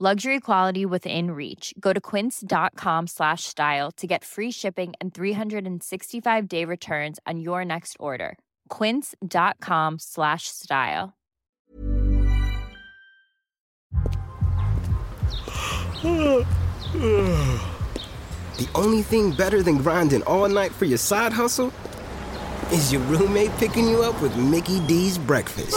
Luxury quality within reach. Go to quince.com/style to get free shipping and 365-day returns on your next order. Quince.com/style. The only thing better than grinding all night for your side hustle is your roommate picking you up with Mickey D's breakfast.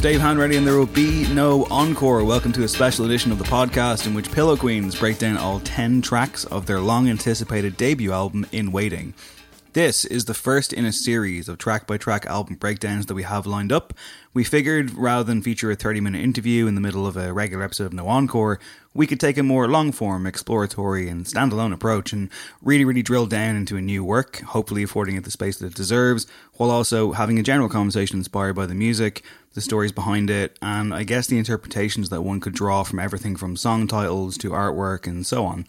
Dave Hanratty, and there will be no encore. Welcome to a special edition of the podcast in which Pillow Queens break down all 10 tracks of their long-anticipated debut album, In Waiting. This is the first in a series of track-by-track album breakdowns that we have lined up. We figured, rather than feature a 30-minute interview in the middle of a regular episode of No Encore, we could take a more long-form, exploratory and standalone approach and really drill down into a new work, hopefully affording it the space that it deserves, while also having a general conversation inspired by the music, the stories behind it, and I guess the interpretations that one could draw from everything from song titles to artwork and so on.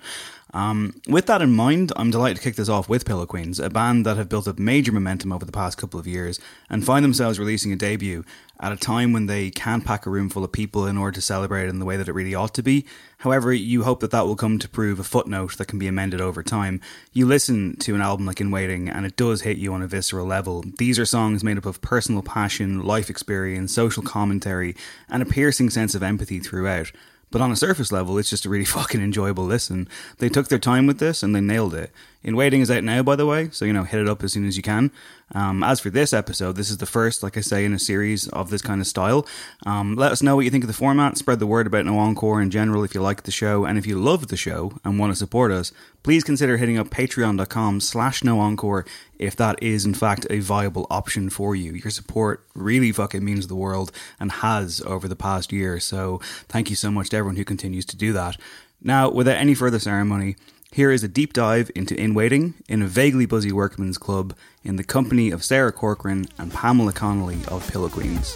With that in mind, I'm delighted to kick this off with Pillow Queens, a band that have built up major momentum over the past couple of years and find themselves releasing a debut at a time when they can't pack a room full of people in order to celebrate it in the way that it really ought to be. However, you hope that that will come to prove a footnote that can be amended over time. You listen to an album like In Waiting and it does hit you on a visceral level. These are songs made up of personal passion, life experience, social commentary, and a piercing sense of empathy throughout. But on a surface level, it's just a really fucking enjoyable listen. They took their time with this and they nailed it. In Waiting is out now, by the way, so, you know, hit it up as soon as you can. As for this episode, this is the first, like I say, in a series of this kind of style. Let us know what you think of the format. Spread the word about No Encore in general if you like the show. And if you love the show and want to support us, please consider hitting up patreon.com/noencore if that is, in fact, a viable option for you. Your support really fucking means the world and has over the past year. So thank you so much to everyone who continues to do that. Now, without any further ceremony, here is a deep dive into In Waiting in a vaguely busy workman's club in the company of Sarah Corcoran and Pamela Connolly of Pillow Queens.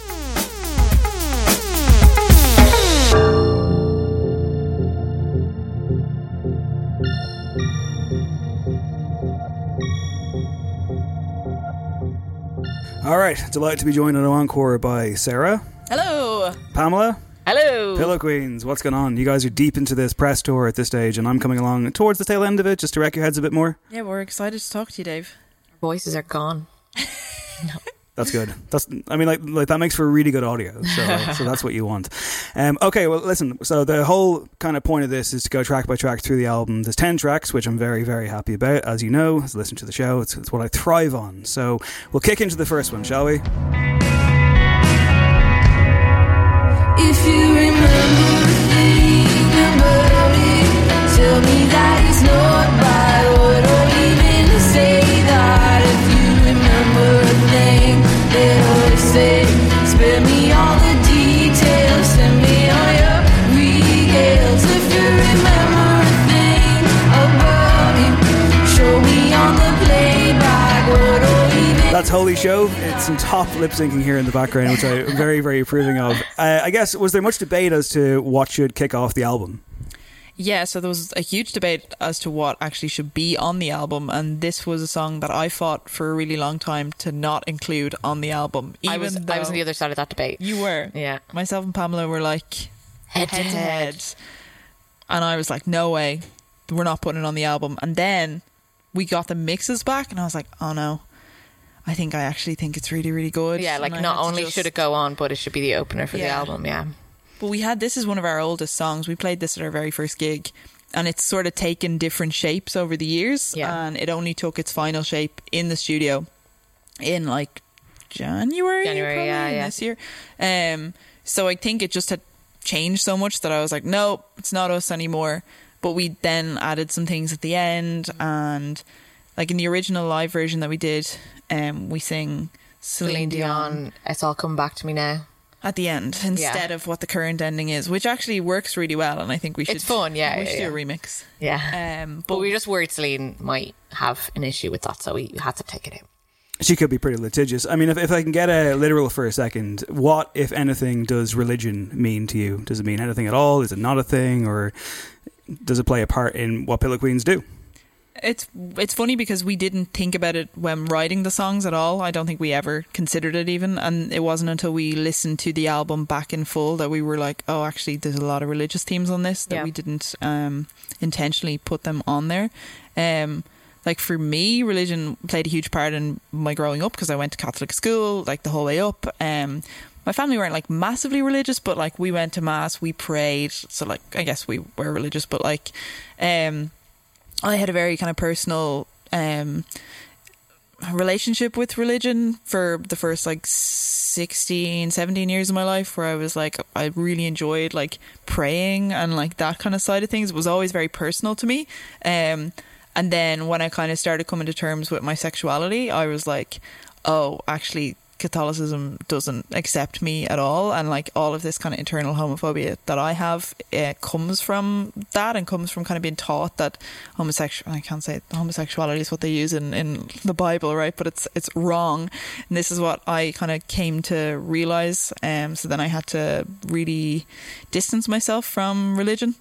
All right, delighted to be joined on No Encore by Sarah. Hello. Pamela. Hello. Pillow Queens, what's going on? You guys are deep into this press tour at this stage, and I'm coming along towards the tail end of it, just to wreck your heads a bit more. Yeah, we're excited to talk to you, Dave. Our voices are gone. No. That's good. That's, I mean, like that makes for really good audio. So that's what you want. Okay, well, listen. So the whole kind of point of this is to go track by track through the album. There's 10 tracks, which I'm very, very happy about. As you know, as I listen to the show, it's what I thrive on. So we'll kick into the first one, shall we? If you remember thinking about it, tell me that it's not by word or even to say that. If you remember a thing, they always say, spare me all the details, send me all your regales. If you remember a thing about it, show me on the playback word or even. That's Holy Show. It's some top lip syncing here in the background, which I'm very, very approving of. I guess, was there much debate as to what should kick off the album? Yeah, so there was a huge debate as to what actually should be on the album, and this was a song that I fought for a really long time to not include on the album. I was on the other side of that debate. You were? Yeah. Myself and Pamela were like, head to head. And I was like, no way, we're not putting it on the album. And then we got the mixes back, and I was like, oh no, I think I actually think it's really, really good. Yeah, like not only should it go on, but it should be the opener for the album, yeah. But we had, this is one of our oldest songs. We played this at our very first gig, and it's sort of taken different shapes over the years. Yeah. And it only took its final shape in the studio in like January this year. So I think it just had changed so much that I was like, nope, it's not us anymore. But we then added some things at the end, and like in the original live version that we did, we sing Celine Dion, It's All Come Back to Me Now. At the end, instead of what the current ending is, which actually works really well, and I think we should. It's fun, yeah. We should do a remix. Yeah. But we were just worried Celine might have an issue with that, so we had to take it out. She could be pretty litigious. I mean, if I can get literal for a second, what, if anything, does religion mean to you? Does it mean anything at all? Is it not a thing, or does it play a part in what Pillow Queens do? It's funny because we didn't think about it when writing the songs at all. I don't think we ever considered it even. And it wasn't until we listened to the album back in full that we were like, oh, actually, there's a lot of religious themes on this that we didn't intentionally put them on there. Like for me, religion played a huge part in my growing up because I went to Catholic school like the whole way up. My family weren't like massively religious, but like we went to mass, we prayed. So like I guess we were religious, but like... I had a very kind of personal relationship with religion for the first like 16, 17 years of my life, where I was like, I really enjoyed like praying and like that kind of side of things. It was always very personal to me. And then when I kind of started coming to terms with my sexuality, I was like, oh, actually Catholicism doesn't accept me at all, and like all of this kind of internal homophobia that I have comes from that, and comes from kind of being taught that homosexuality is what they use in the Bible, right? But it's wrong, and this is what I kind of came to realise. So then I had to really distance myself from religion,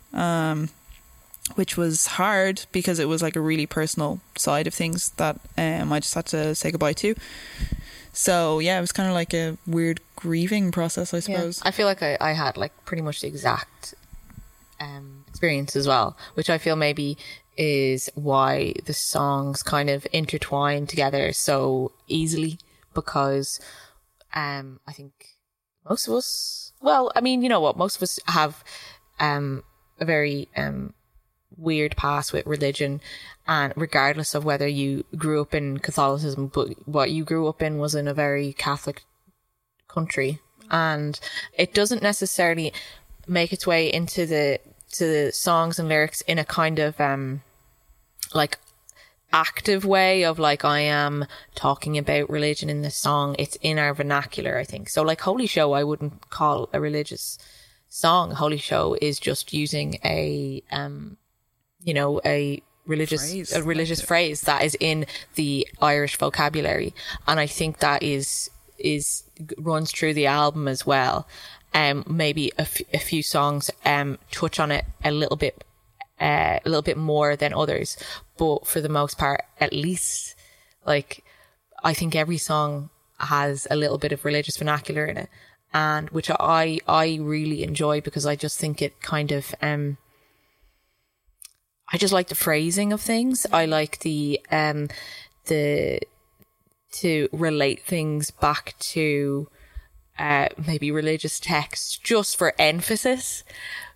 which was hard because it was like a really personal side of things that I just had to say goodbye to. So, yeah, it was kind of like a weird grieving process, I suppose. Yeah. I feel like I had like pretty much the exact experience as well, which I feel maybe is why the songs kind of intertwine together so easily, because I think most of us, well, I mean, you know what, most of us have a very weird past with religion. And regardless of whether you grew up in Catholicism, but what you grew up in was in a very Catholic country, and it doesn't necessarily make its way into the songs and lyrics in a kind of like active way of like I am talking about religion in this song. It's in our vernacular, I think. So like Holy Show, I wouldn't call a religious song. Holy Show is just using a religious phrase that is in the Irish vocabulary, and I think that is runs through the album as well. Maybe a few songs touch on it a little bit more than others, but for the most part, at least, like I think every song has a little bit of religious vernacular in it, and which I really enjoy because I just think it kind of I just like the phrasing of things. I like the to relate things back to maybe religious texts just for emphasis,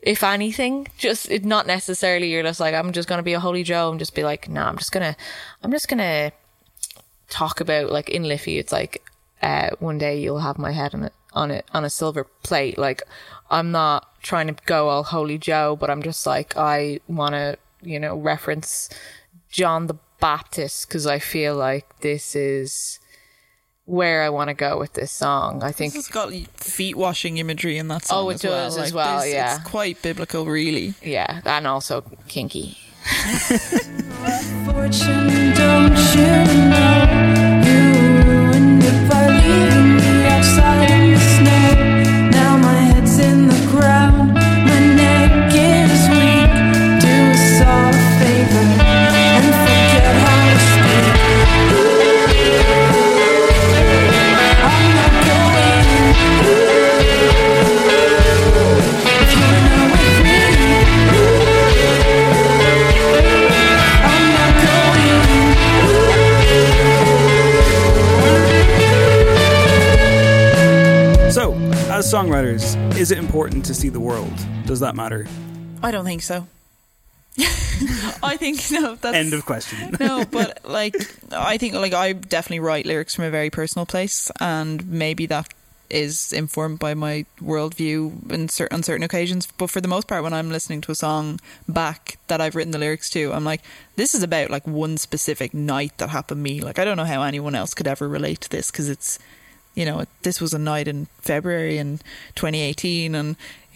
if anything. Just it, not necessarily you're just like, I'm just going to be a Holy Joe and just be like, no, I'm just going to talk about, like in Liffey, it's like one day you'll have my head on a silver plate. Like, I'm not trying to go all Holy Joe, but I'm just like, I want to, you know, reference John the Baptist because I feel like this is where I want to go with this song. I think it's got feet washing imagery in that song. Oh, it does as well. Yeah, it's quite biblical, really. Yeah, and also kinky. Fortune, don't you know? You ruined it by leaving me outside in the snow. Now my head's in the ground, my neck is weak. Do us all a favor and forget how to speak. I'm not going. If you're not with me, I'm not going. So, as songwriters, is it important to see the world? Does that matter? I don't think so. I think no. That's, end of question. No, but like I think like I definitely write lyrics from a very personal place, and maybe that is informed by my worldview on certain occasions. But for the most part, when I'm listening to a song back that I've written the lyrics to, I'm like, this is about like one specific night that happened to me. Like, I don't know how anyone else could ever relate to this because it's, you know, this was a night in February in 2018, and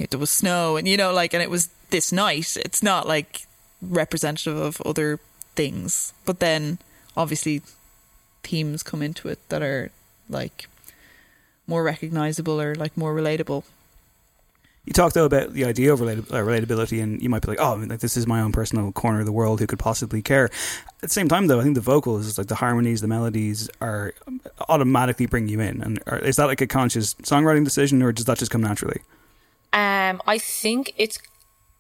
there was snow, and you know, like, and it was this night. It's not like representative of other things. But then obviously themes come into it that are like more recognizable or like more relatable. You talk though about the idea of relatability, and you might be like, oh, I mean, like this is my own personal corner of the world, who could possibly care? At the same time though, I think the vocals, like the harmonies, the melodies are automatically bring you in. And is that like a conscious songwriting decision, or does that just come naturally? I think it's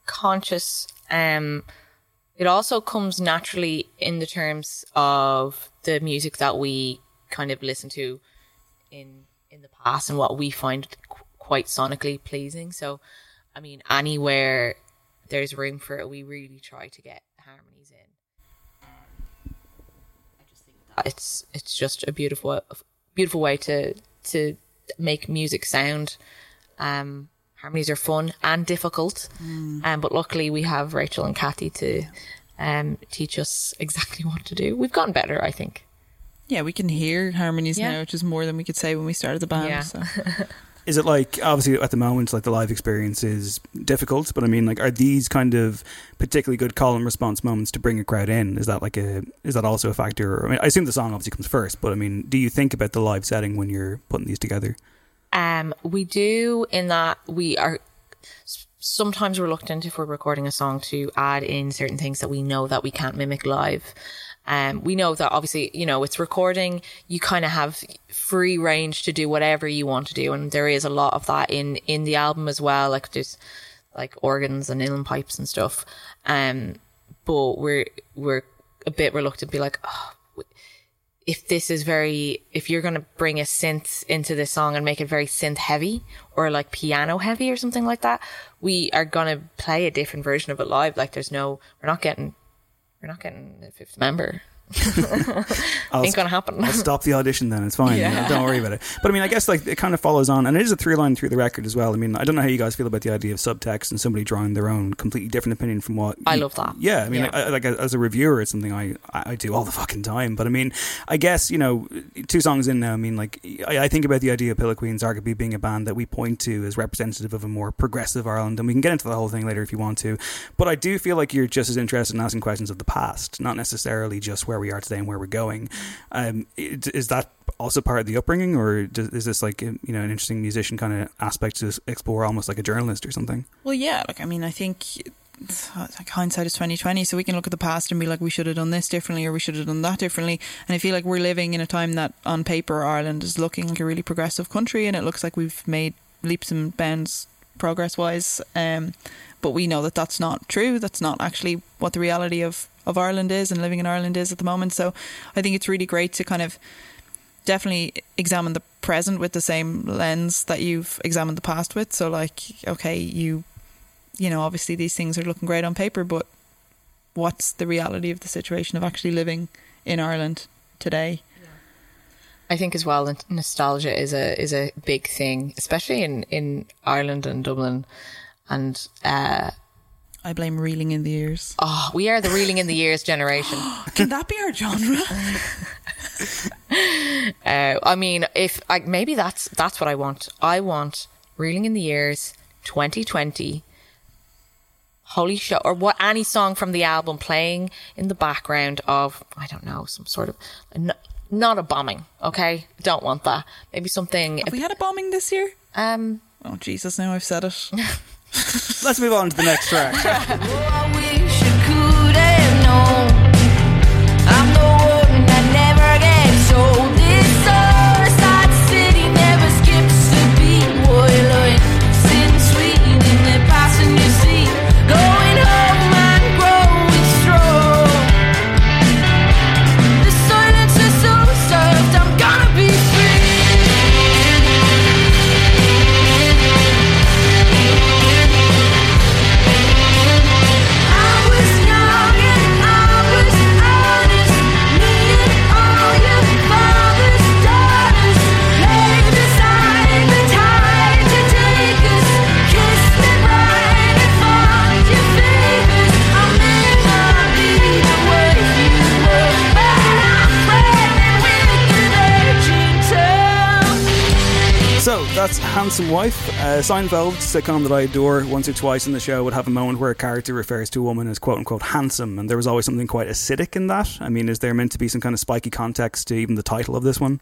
conscious. It also comes naturally in the terms of the music that we kind of listen to in the past and what we find quite sonically pleasing. So, I mean, anywhere there's room for it, we really try to get harmonies in. I just think that it's just a beautiful way to make music sound. Harmonies are fun and difficult, but luckily we have Rachel and Kathy to teach us exactly what to do. We've gotten better, I think. Yeah, we can hear harmonies now, which is more than we could say when we started the band. Yeah. So. Is it like, obviously at the moment, like the live experience is difficult, but I mean, like, are these kind of particularly good call and response moments to bring a crowd in? Is that like is that also a factor? I mean, I assume the song obviously comes first, but I mean, do you think about the live setting when you're putting these together? We do, in that we are sometimes reluctant, if we're recording a song, to add in certain things that we know that we can't mimic live. We know that obviously, you know, it's recording, you kind of have free range to do whatever you want to do. And there is a lot of that in the album as well. Like there's like organs and inland pipes and stuff. But we're a bit reluctant to be like, oh, if you're going to bring a synth into this song and make it very synth heavy or like piano heavy or something like that, we are going to play a different version of it live. Like we're not getting a fifth member. Ain't gonna happen. I'll stop the audition then, it's fine. Yeah. Don't worry about it. But I mean, I guess like it kind of follows on, and it is a through line through the record as well. I mean, I don't know how you guys feel about the idea of subtext and somebody drawing their own completely different opinion from what I love that. Yeah, I mean, yeah. I, like as a reviewer, it's something I do all the fucking time. But I mean, I guess, you know, two songs in now, I mean, like I think about the idea of Pillow Queens arguably being a band that we point to as representative of a more progressive Ireland, and we can get into the whole thing later if you want to. But I do feel like you're just as interested in asking questions of the past, not necessarily just where we are today and where we're going. Is that also part of the upbringing, or is this like, you know, an interesting musician kind of aspect to explore, almost like a journalist or something? Well, yeah, like I mean, I think like hindsight is 2020, so we can look at the past and be like, we should have done this differently or we should have done that differently. And I feel like we're living in a time that on paper Ireland is looking like a really progressive country, and it looks like we've made leaps and bounds progress wise, but we know that that's not true. That's not actually what the reality of Ireland is and living in Ireland is at the moment. So I think it's really great to kind of definitely examine the present with the same lens that you've examined the past with. So like, okay, you know, obviously these things are looking great on paper, but what's the reality of the situation of actually living in Ireland today? I think as well, nostalgia is a big thing, especially in Ireland and Dublin. And I blame Reeling in the Years. Oh, we are the Reeling in the Years generation. Can that be our genre? I mean, maybe that's what I want. I want Reeling in the Years 2020. Holy shit, or what, any song from the album playing in the background of, I don't know, some sort of, not a bombing, okay? Don't want that. Maybe something... Have we had a bombing this year? Oh, Jesus, now I've said it. Let's move on to the next track. I wish I could have known I'm the one that never gets old. This Southside city never skips a beat. Boiling, sitting sweet in the passenger seat. Going home and growing strong. The silence is so soft, I'm gonna be free. I was young and I was honest. Me and all your father's daughters. Laid aside the tide to take us. Kiss me bright and fall. So that's Handsome Wife. Seinfeld, sitcom that I adore. Once or twice in the show would have a moment where a character refers to a woman as quote unquote handsome, and there was always something quite acidic in that. I mean, is there meant to be some kind of spiky context to even the title of this one?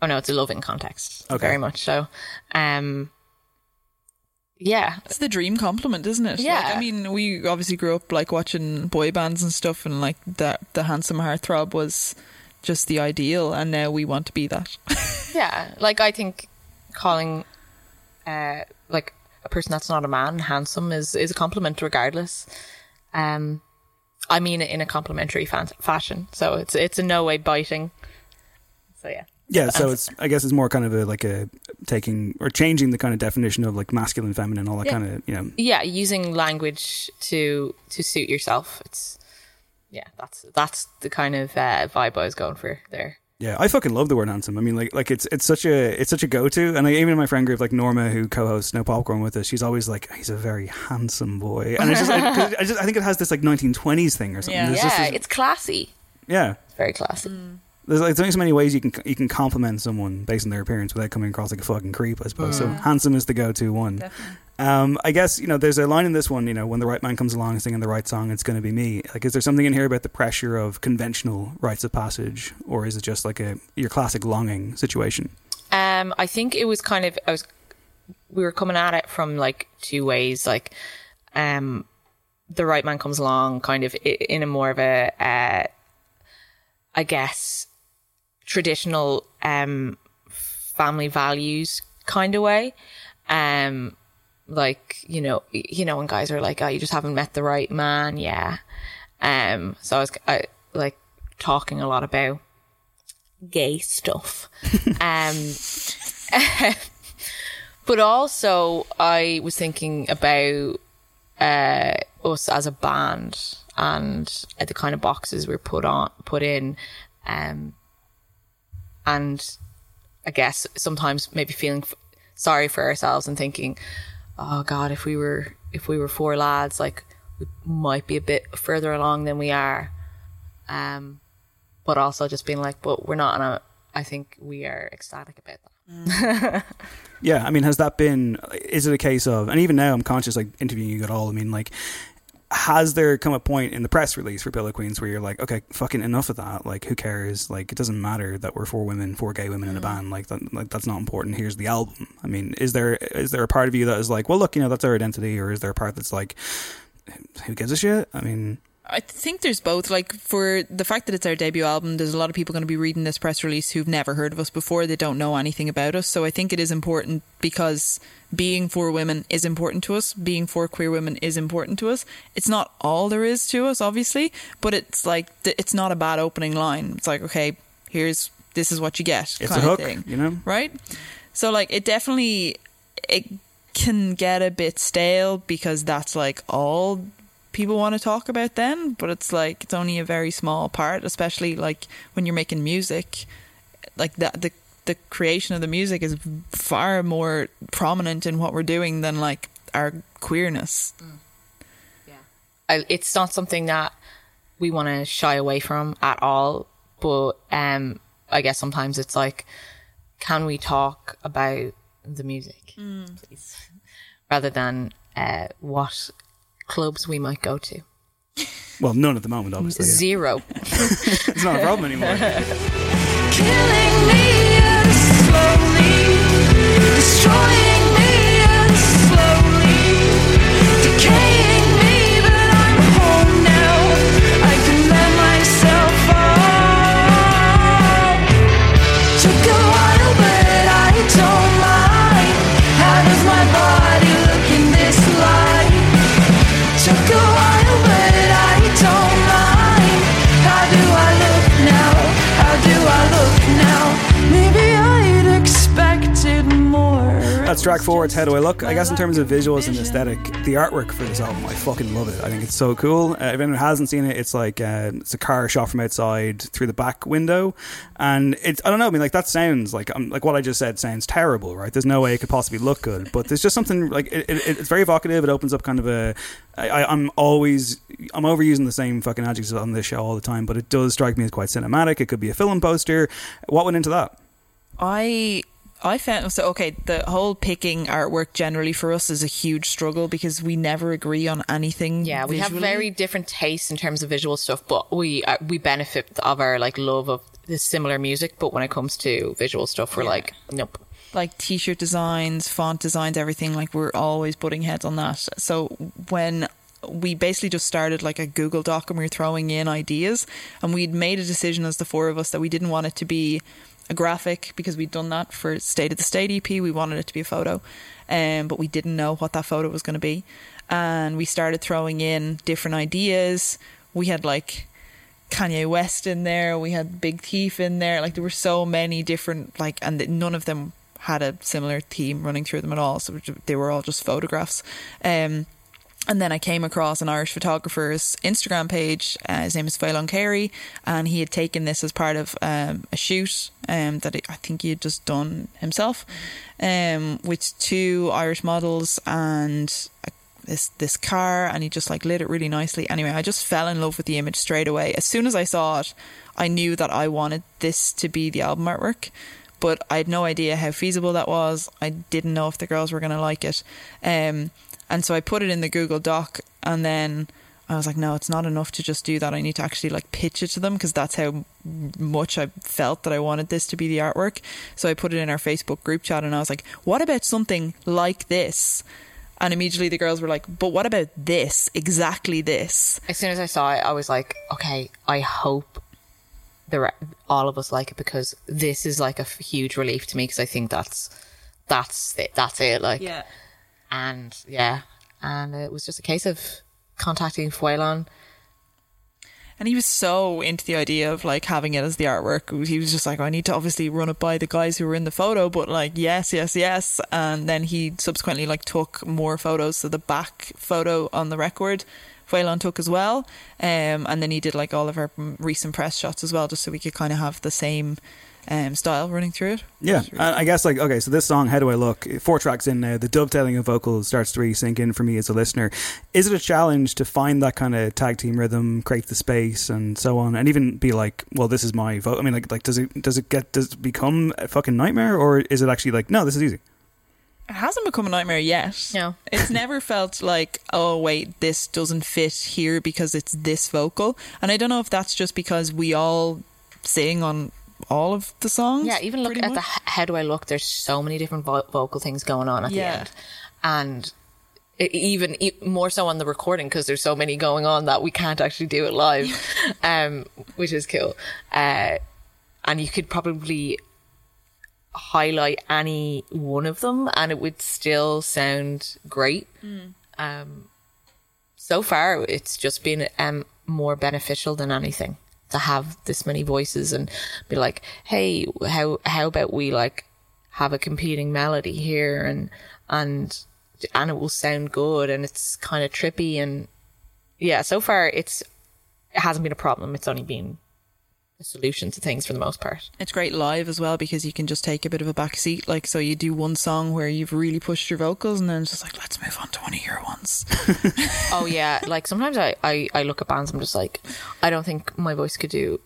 Oh no, it's a loving context. Okay. Very much so. Yeah, it's the dream compliment, isn't it? Yeah, like, I mean, we obviously grew up like watching boy bands and stuff, and like that, the handsome heartthrob was just the ideal, and now we want to be that. Yeah, like I think calling like a person that's not a man handsome is a compliment regardless. I mean it in a complimentary fashion, so it's in no way biting. So yeah. Yeah, so it's, I guess it's more kind of a taking or changing the kind of definition of like masculine, feminine, all that kind of, you know. Yeah, using language to suit yourself. It's, yeah, that's the kind of vibe I was going for there. Yeah, I fucking love the word handsome. I mean, like it's such a go-to, and like, even in my friend group, like Norma, who co-hosts No Popcorn with us, she's always like, he's a very handsome boy, and it's just like, cause I think it has this like 1920s thing or something. Yeah, it's classy. Yeah, it's very classy. Mm. There's only so many ways you can compliment someone based on their appearance without coming across like a fucking creep, I suppose. Yeah. So handsome is the go-to one. I guess, you know, there's a line in this one, you know, when the right man comes along singing the right song, it's going to be me. Like, is there something in here about the pressure of conventional rites of passage, or is it just like your classic longing situation? I think it was kind of, we were coming at it from like two ways, like the right man comes along kind of in a more of a, I guess, traditional family values kind of way, like, you know when guys are like, oh, you just haven't met the right man. Yeah. So I was like talking a lot about gay stuff. But also I was thinking about us as a band and the kind of boxes we're put in, and I guess sometimes maybe feeling sorry for ourselves and thinking, oh God, if we were four lads, like we might be a bit further along than we are, but also just being like, but we're not. I think we are ecstatic about that. Mm. Yeah, I mean, is it a case of, and even now I'm conscious like interviewing you at all, I mean, like, has there come a point in the press release for Pillow Queens where you're like, okay, fucking enough of that, like who cares, like it doesn't matter that we're four gay women in a band, like that's not important, here's the album? I mean, is there a part of you that is like, well look, you know, that's our identity, or is there a part that's like, who gives a shit? I mean, I think there's both. Like, for the fact that it's our debut album, there's a lot of people going to be reading this press release who've never heard of us before. They don't know anything about us. So I think it is important, because being for women is important to us. Being for queer women is important to us. It's not all there is to us, obviously, but it's like, it's not a bad opening line. It's like, okay, here's this is what you get. It's kind a hook, of thing, you know? Right? So, like, it definitely, it can get a bit stale because that's, like, all people want to talk about then, but it's, like, it's only a very small part, especially, like, when you're making music. Like, the creation of the music is far more prominent in what we're doing than, like, our queerness. Mm. Yeah. It's not something that we want to shy away from at all, but I guess sometimes it's like, can we talk about the music, please, rather than what clubs we might go to? Well, none at the moment, obviously. Zero. Yeah. It's not a problem anymore. Killing me and slowly, destroying me and slowly, decaying me, but I'm home now. I can let myself out to go on, but I don't mind. How does my body look in this light? To go on, but I don't mind. How do I look now? How do I look now? Maybe I'd expected more. That's track 4, it's How Do I Look. I guess in terms of visuals and aesthetic, the artwork for this album, I fucking love it. I think it's so cool. If anyone hasn't seen it, it's like it's a car shot from outside through the back window, and it's, I don't know, I mean, like, that sounds like what I just said sounds terrible, right? There's no way it could possibly look good, but there's just something like it's very evocative. It opens up kind of a, I'm overusing the same fucking adjectives on this show all the time, but it does strike me as quite cinematic. It could be a film poster. What went into that? I found, so okay, the whole picking artwork generally for us is a huge struggle because we never agree on anything. Yeah, we visually have very different tastes in terms of visual stuff, but we benefit of our, like, love of the similar music. But when it comes to visual stuff, we're like, nope. Like t-shirt designs, font designs, everything, like, we're always butting heads on that. So when we basically just started like a Google Doc and we were throwing in ideas, and we'd made a decision as the four of us that we didn't want it to be a graphic because we'd done that for State of the State EP. We wanted it to be a photo, but we didn't know what that photo was going to be, and we started throwing in different ideas. We had like Kanye West in there, we had Big Thief in there, like there were so many different, like, and none of them had a similar theme running through them at all, so they were all just photographs. And then I came across an Irish photographer's Instagram page. His name is Phelan Carey, and he had taken this as part of a shoot that I think he had just done himself with two Irish models and this car, and he just like lit it really nicely. Anyway, I just fell in love with the image straight away. As soon as I saw it, I knew that I wanted this to be the album artwork, but I had no idea how feasible that was. I didn't know if the girls were going to like it. And so I put it in the Google Doc, and then I was like, no, it's not enough to just do that. I need to actually like pitch it to them, because that's how much I felt that I wanted this to be the artwork. So I put it in our Facebook group chat, and I was like, what about something like this? And immediately the girls were like, but what about this? Exactly this. As soon as I saw it, I was like, okay, I hope all of us like it, because this is like a huge relief to me, because I think that's it. Like, yeah. And yeah, and it was just a case of contacting Phelan. And he was so into the idea of like having it as the artwork. He was just like, I need to obviously run it by the guys who were in the photo, but like, yes, yes, yes. And then he subsequently like took more photos. So the back photo on the record, Phelan took as well. And then he did like all of our recent press shots as well, just so we could kind of have the same style running through it. Yeah, really, I guess, like, okay, so this song, How Do I Look? 4 tracks in now, the dovetailing of vocals starts to really sink in for me as a listener. Is it a challenge to find that kind of tag team rhythm, create the space, and so on, and even be like, well, this is my vote? I mean, like, does it become a fucking nightmare, or is it actually like, no, this is easy? It hasn't become a nightmare yet. No, it's never felt like, oh wait, this doesn't fit here because it's this vocal. And I don't know if that's just because we all sing on all of the songs. Yeah, even look at the How Do I Look, there's so many different vocal things going on at the end, and even more so on the recording, because there's so many going on that we can't actually do it live. Which is cool. And you could probably highlight any one of them and it would still sound great. So far it's just been more beneficial than anything to have this many voices and be like, hey, how about we like have a competing melody here and it will sound good and it's kind of trippy. And yeah, so far it hasn't been a problem. It's only been a solution to things for the most part. It's great live as well, because you can just take a bit of a back seat. Like, so you do one song where you've really pushed your vocals and then it's just like, let's move on to one of your ones. Oh yeah. Like sometimes I look at bands, I'm just like, I don't think my voice could do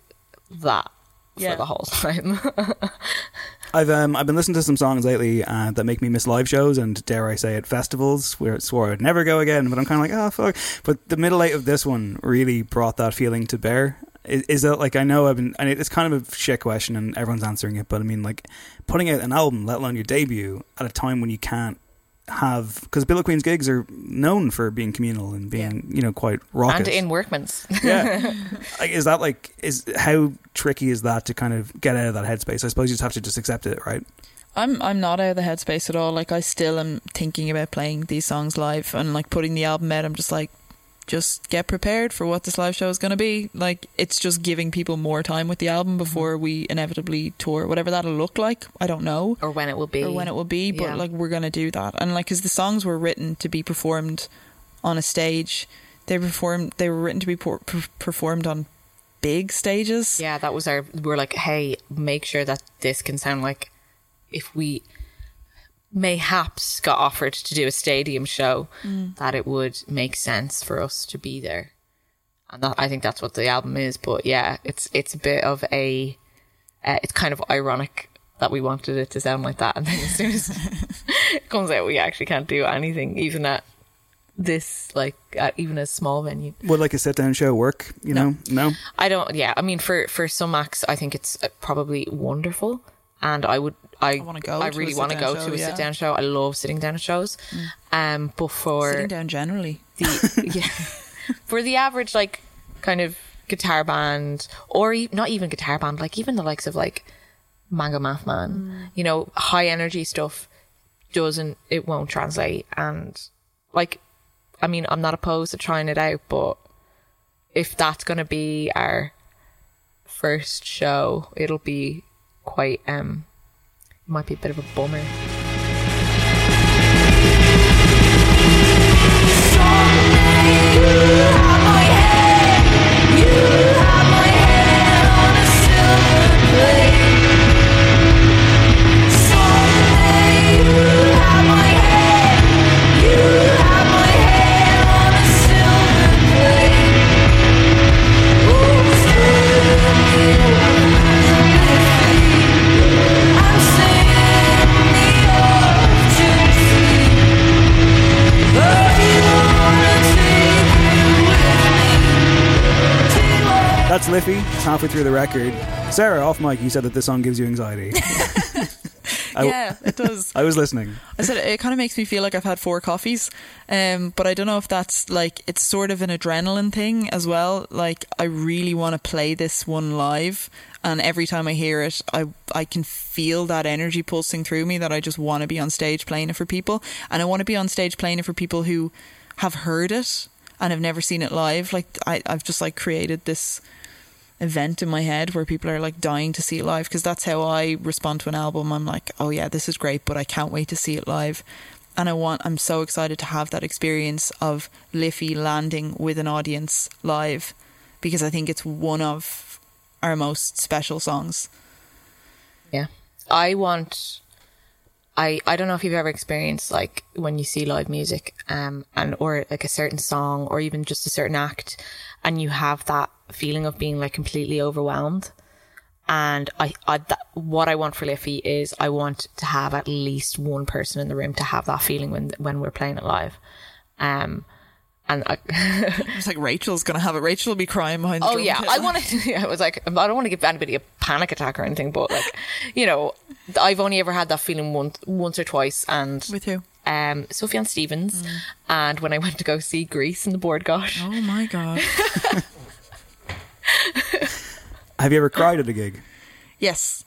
that for the whole time. I've been listening to some songs lately that make me miss live shows and, dare I say it, festivals, where it swore I'd never go again, but I'm kind of like, oh fuck. But the middle eight of this one really brought that feeling to bear. Is that like, I know I've been, and it's kind of a shit question and everyone's answering it, but I mean, like, putting out an album, let alone your debut, at a time when you can't have, because Pillow Queens gigs are known for being communal and being, you know, quite raucous. And in workmans. Yeah. How tricky is that to kind of get out of that headspace? I suppose you just have to just accept it, right? I'm not out of the headspace at all. Like, I still am thinking about playing these songs live and like putting the album out. I'm just like, just get prepared for what this live show is going to be. Like, it's just giving people more time with the album before we inevitably tour, whatever that'll look like. I don't know. Or when it will be. But like, we're going to do that. And like, because the songs were written to be performed on a stage. They were written to be performed on big stages. Yeah, that was we're like, hey, make sure that this can sound like if we mayhaps got offered to do a stadium show, that it would make sense for us to be there. And that, I think that's what the album is. But yeah, it's a bit of a it's kind of ironic that we wanted it to sound like that, and then as soon as it comes out we actually can't do anything, even at this, like, at even a small venue. Would like a sit down show work? I don't. Yeah, I mean, for some acts I think it's probably wonderful, and I really want to go to a sit down show. I love sitting down shows. But for sitting down generally, for the average, like, kind of guitar band, or not even guitar band, like even the likes of like Mango Math Man, you know, high energy stuff won't translate. And like, I mean, I'm not opposed to trying it out, but if that's going to be our first show, it'll be quite might be a bit of a bummer. That's Liffey. It's halfway through the record. Sarah, off mic, you said that this song gives you anxiety. Yeah, it does. I was listening. I said it kind of makes me feel like I've had 4 coffees. But I don't know if that's like, it's sort of an adrenaline thing as well. Like, I really want to play this one live. And every time I hear it, I can feel that energy pulsing through me that I just want to be on stage playing it for people. And I want to be on stage playing it for people who have heard it and have never seen it live. Like, I've just like created this event in my head where people are like dying to see it live, because that's how I respond to an album. I'm like, oh yeah, this is great, but I can't wait to see it live. And I'm so excited to have that experience of Liffey landing with an audience live, because I think it's one of our most special songs. Yeah. I don't know if you've ever experienced, like, when you see live music and or like a certain song or even just a certain act, and you have that feeling of being like completely overwhelmed. And what I want for Liffey is I want to have at least one person in the room to have that feeling when we're playing it live. It's like Rachel's going to have it. Rachel will be crying behind the drum kit. Oh yeah, I was like, I don't want to give anybody a panic attack or anything, but like, you know, I've only ever had that feeling once or twice. And with who? Sophie and Stevens, and when I went to go see Grease in the Board Gosh. Oh my god. Have you ever cried at a gig? Yes.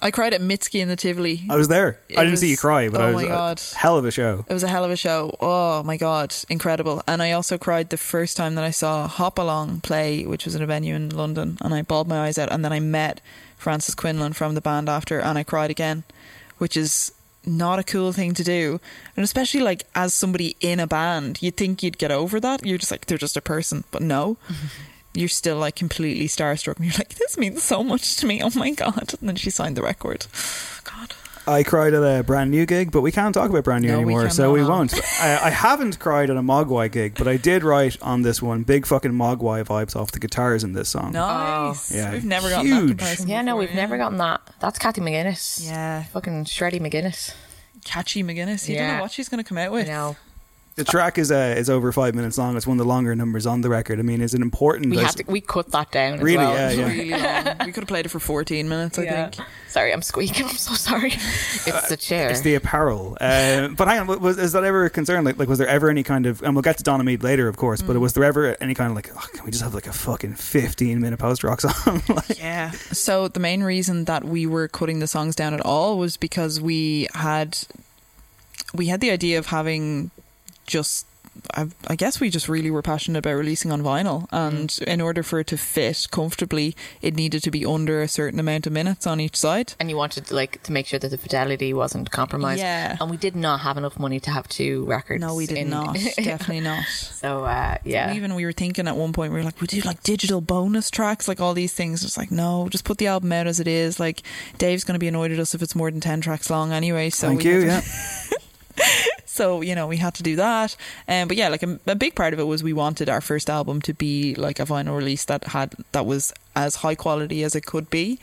I cried at Mitski in the Tivoli. I was there. I didn't see you cry, but hell of a show. It was a hell of a show. Oh my God, incredible. And I also cried the first time that I saw Hop Along play, which was in a venue in London, and I bawled my eyes out. And then I met Frances Quinlan from the band after, and I cried again, which is not a cool thing to do. And especially like as somebody in a band, you'd think you'd get over that. You're just like, they're just a person, but no. You're still like completely starstruck and you're like, this means so much to me, oh my God. And then she signed the record. God, I cried at a Brand New gig, but we can't talk about Brand New anymore, we won't. I haven't cried at a Mogwai gig, but I did write on this one, big fucking Mogwai vibes off the guitars in this song. Nice. Yeah, we've never gotten that comparison never gotten that. That's Cathy McGuinness. Yeah, fucking Shreddy McGuinness. Catchy McGuinness. You don't know what she's going to come out with. No. The track is over 5 minutes long. It's one of the longer numbers on the record. I mean, it's an important... We cut that down really, as well. Really, really long. We could have played it for 14 minutes, I think. Sorry, I'm squeaking. I'm so sorry. It's the chair. It's the apparel. But hang on, is that ever a concern? Like, was there ever any kind of... And we'll get to Donna Mead later, of course, but was there ever any kind of like, oh, can we just have like a fucking 15-minute post-rock song? Yeah. So the main reason that we were cutting the songs down at all was because we had the idea of having... I guess we just really were passionate about releasing on vinyl, and in order for it to fit comfortably, it needed to be under a certain amount of minutes on each side, and you wanted like to make sure that the fidelity wasn't compromised. Yeah, and we did not have enough money to have two records. No, we did not. Definitely not. So yeah, so even we were thinking at one point, we were like, we do like digital bonus tracks, like all these things. It's like, no, just put the album out as it is. Like, Dave's going to be annoyed at us if it's more than 10 tracks long anyway. So thank you. Yeah. So, you know, we had to do that. But yeah, like a big part of it was we wanted our first album to be like a vinyl release that was as high quality as it could be,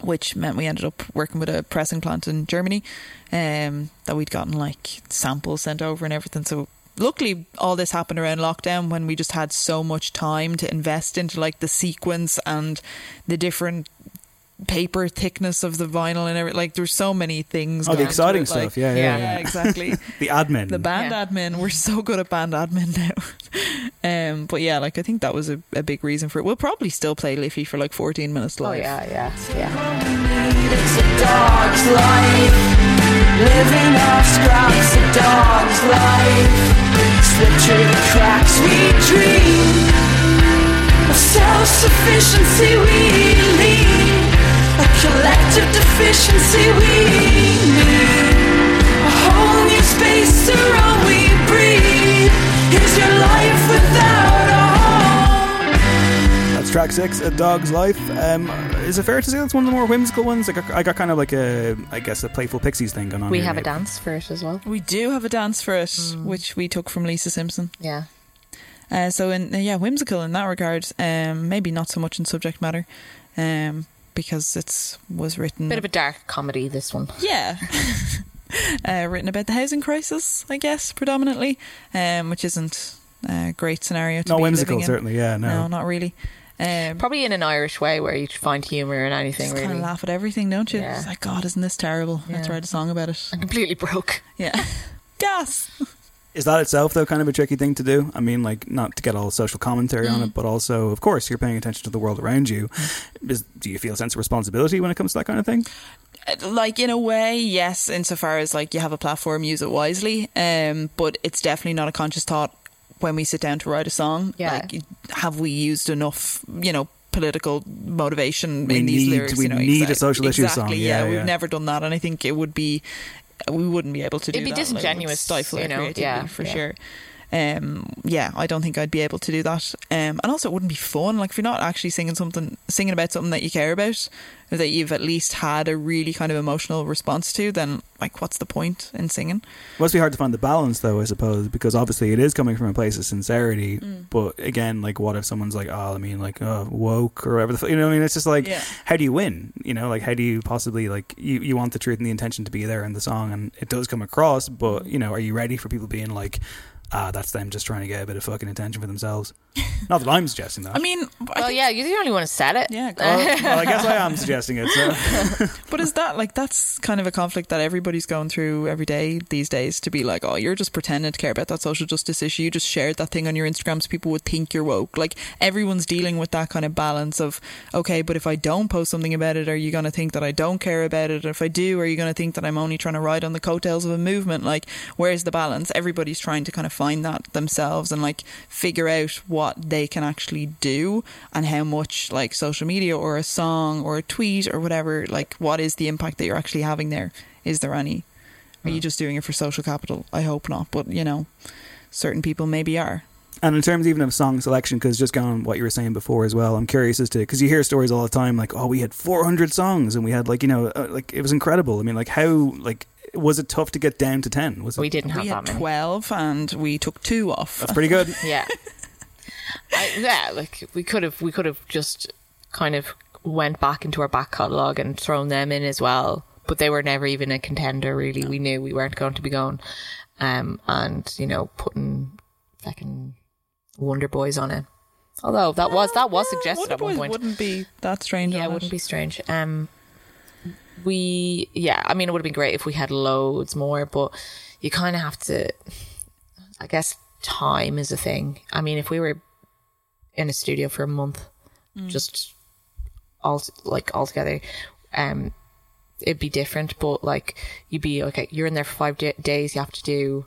which meant we ended up working with a pressing plant in Germany that we'd gotten like samples sent over and everything. So luckily, all this happened around lockdown when we just had so much time to invest into like the sequence and the different paper thickness of the vinyl and everything. Like, there's so many things. Oh, the exciting stuff. Like, yeah, exactly. The admin. The band admin. We're so good at band admin now. But yeah, like I think that was a big reason for it. We'll probably still play Liffey for like 14 minutes live. Oh yeah. It's a dog's life. Living off scraps, a dog's life. Slip through the cracks, we dream of self-sufficiency, we lead. A collective deficiency we need. A whole new space around we breathe. Here's your life without all. That's track 6, A Dog's Life. Is it fair to say that's one of the more whimsical ones? I got kind of like a playful Pixies thing going on. We have a dance for it as well. We do have a dance for it, which we took from Lisa Simpson. Yeah. So whimsical in that regard. Maybe not so much in subject matter. Because it was written... Bit of a dark comedy, this one. Yeah. Written about the housing crisis, I guess, predominantly, which isn't a great scenario to be living in. Not whimsical, certainly, yeah, no. No, not really. Probably in an Irish way where you find humour in anything, just really. Just kind of laugh at everything, don't you? Yeah. It's like, God, isn't this terrible? Yeah. Let's write a song about it. I'm completely broke. Yeah. Gas! Is that itself, though, kind of a tricky thing to do? I mean, like, not to get all social commentary on it, but also, of course, you're paying attention to the world around you. Do you feel a sense of responsibility when it comes to that kind of thing? Like, in a way, yes, insofar as, like, you have a platform, use it wisely. But it's definitely not a conscious thought when we sit down to write a song. Yeah. Like, have we used enough, you know, political motivation in these lyrics? We need a social issue song. Yeah, we've never done that, and I think it would be... we wouldn't be able to do that. It'd be disingenuous, stifling, creativity, for sure. I don't think I'd be able to do that. And also, it wouldn't be fun. Like, if you're not actually singing about something that you care about, or that you've at least had a really kind of emotional response to, then like, what's the point in singing? It must be hard to find the balance, though, I suppose, because obviously it is coming from a place of sincerity. But again, like, what if someone's like, woke or whatever? You know what I mean? It's just like, how do you win? You know, like, how do you possibly like you want the truth and the intention to be there in the song, and it does come across, but you know, are you ready for people being like, that's them just trying to get a bit of fucking attention for themselves. Not that I'm suggesting that. I mean... I think you're the only one who said it. Yeah. Well, I guess I am suggesting it, so... But is that, like, that's kind of a conflict that everybody's going through every day these days, to be like, oh, you're just pretending to care about that social justice issue. You just shared that thing on your Instagram so people would think you're woke. Like, everyone's dealing with that kind of balance of, okay, but if I don't post something about it, are you going to think that I don't care about it? And if I do, are you going to think that I'm only trying to ride on the coattails of a movement? Like, where's the balance? Everybody's trying to kind of find that themselves and, like, figure out what they can actually do and how much, like, social media or a song or a tweet or whatever, like, what is the impact that you're actually having there? Is there any? Are you just doing it for social capital? I hope not, but, you know, certain people maybe are. And in terms even of song selection, because just going on what you were saying before as well, I'm curious as to, because you hear stories all the time like, oh, we had 400 songs and we had, like, you know, like, it was incredible. I mean, like, how, like, was it tough to get down to 10? Was it? We didn't have that many. 12 and we took 2 off. That's pretty good. Yeah. Like, we could have just kind of went back into our back catalogue and thrown them in as well, but they were never even a contender, really. We knew we weren't going to be going, and, you know, putting fucking Wonder Boys on it. Although that was suggested Wonder at one point. Boys wouldn't be that strange. Yeah, it wouldn't be strange. I mean, it would have been great if we had loads more, but you kind of have to, I guess. Time is a thing. I mean, if we were in a studio for a month, just all together, it'd be different. But, like, you'd be okay. You're in there for 5 days. You have to do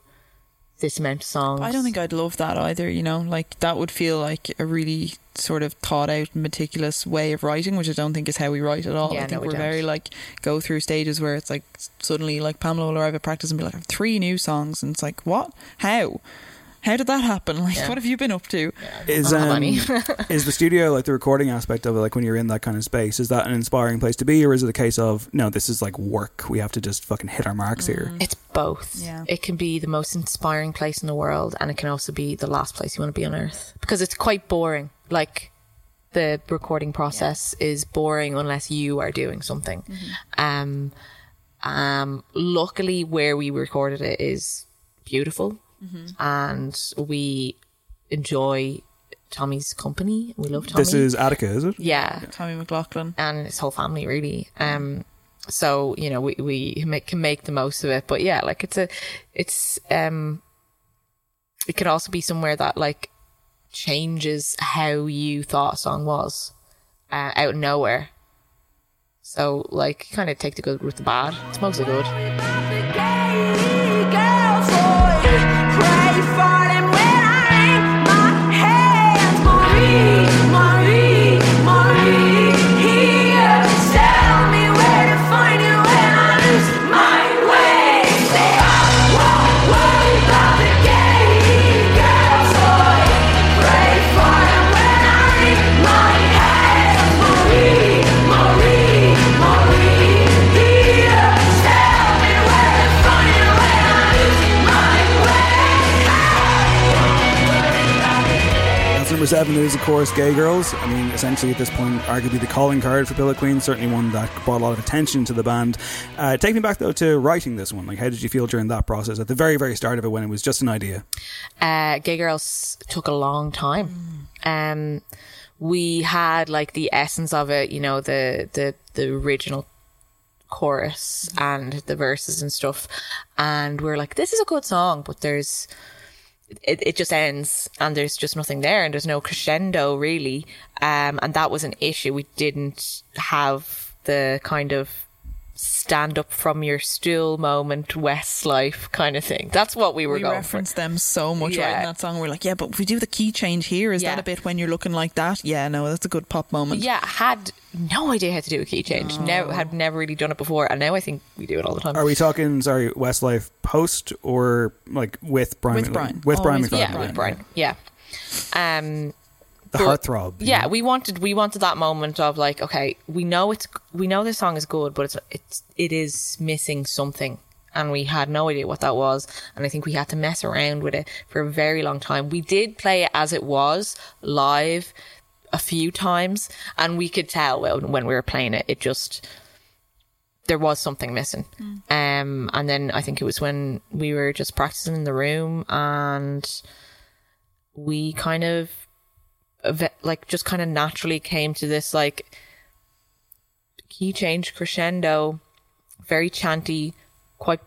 this amount of songs. I don't think I'd love that either. You know, like, that would feel like a really sort of thought out, meticulous way of writing, which I don't think is how we write at all. Yeah, I think we don't. Very, like, go through stages where it's like suddenly, like, Pamela will arrive at practice and be like, I have 3 new songs, and it's like, what? How? How did that happen? Like, what have you been up to? Yeah, is the studio, like, the recording aspect of it, like, when you're in that kind of space, is that an inspiring place to be, or is it a case of, no, this is, like, work, we have to just fucking hit our marks here? It's both. Yeah. It can be the most inspiring place in the world, and it can also be the last place you want to be on earth, because it's quite boring. Like, the recording process is boring unless you are doing something. Mm-hmm. Luckily, where we recorded it is beautiful. Mm-hmm. And we enjoy Tommy's company. We love Tommy. This is Attica, is it? Yeah. Tommy McLachlan. And his whole family, really. So, you know, we can make the most of it. But yeah, like, it could also be somewhere that, like, changes how you thought a song was out of nowhere. So, like, kind of take the good with the bad. It's mostly good. Number 7 is, of course, Gay Girls. I mean, essentially at this point, arguably the calling card for Pillow Queens, certainly one that brought a lot of attention to the band. Take me back, though, to writing this one. Like, how did you feel during that process at the very, very start of it, when it was just an idea? Gay Girls took a long time. We had, like, the essence of it, you know, the original chorus and the verses and stuff. And we're like, this is a good song, but there's... It just ends and there's just nothing there and there's no crescendo, really. And that was an issue. We didn't have the kind of stand up from your stool moment, Westlife kind of thing. That's what we were going for. We referenced them so much right in that song. We're like, yeah, but if we do the key change here, is that a bit when you're looking like that? Yeah, no, that's a good pop moment. Yeah, had no idea how to do a key change. No, had never really done it before, and now I think we do it all the time. Are we talking, sorry, Westlife post or like with Brian? With Brian. Yeah. The heartthrob. Yeah, we wanted that moment of like, okay, we know this song is good, but it is missing something, and we had no idea what that was, and I think we had to mess around with it for a very long time. We did play it as it was live a few times, and we could tell when we were playing it, it just there was something missing. And then I think it was when we were just practicing in the room and we kind of like just kind of naturally came to this like key change crescendo, very chanty, quite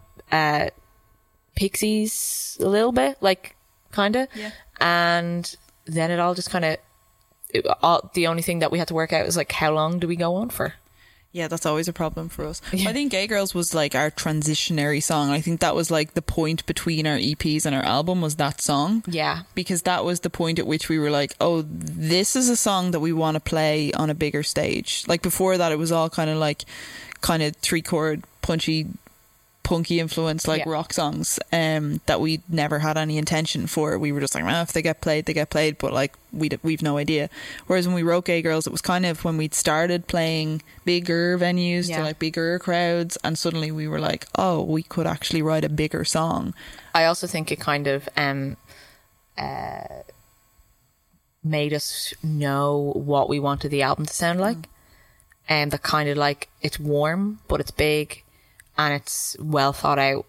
Pixies a little bit, like kind of. Yeah. And then it all just kind of, the only thing that we had to work out was like, how long do we go on for? Yeah, that's always a problem for us. Yeah. I think Gay Girls was like our transitionary song. I think that was like the point between our EPs and our album was that song. Yeah. Because that was the point at which we were like, oh, this is a song that we want to play on a bigger stage. Like before that, it was all kind of like, kind of three chord, punchy, punky influence, like rock songs that we never had any intention for. We were just like, oh, if they get played, they get played. But like, we've no idea. Whereas when we wrote Gay Girls, it was kind of when we'd started playing bigger venues to like bigger crowds. And suddenly we were like, oh, we could actually write a bigger song. I also think it kind of made us know what we wanted the album to sound like. And the kind of like, it's warm, but it's big. And it's well thought out,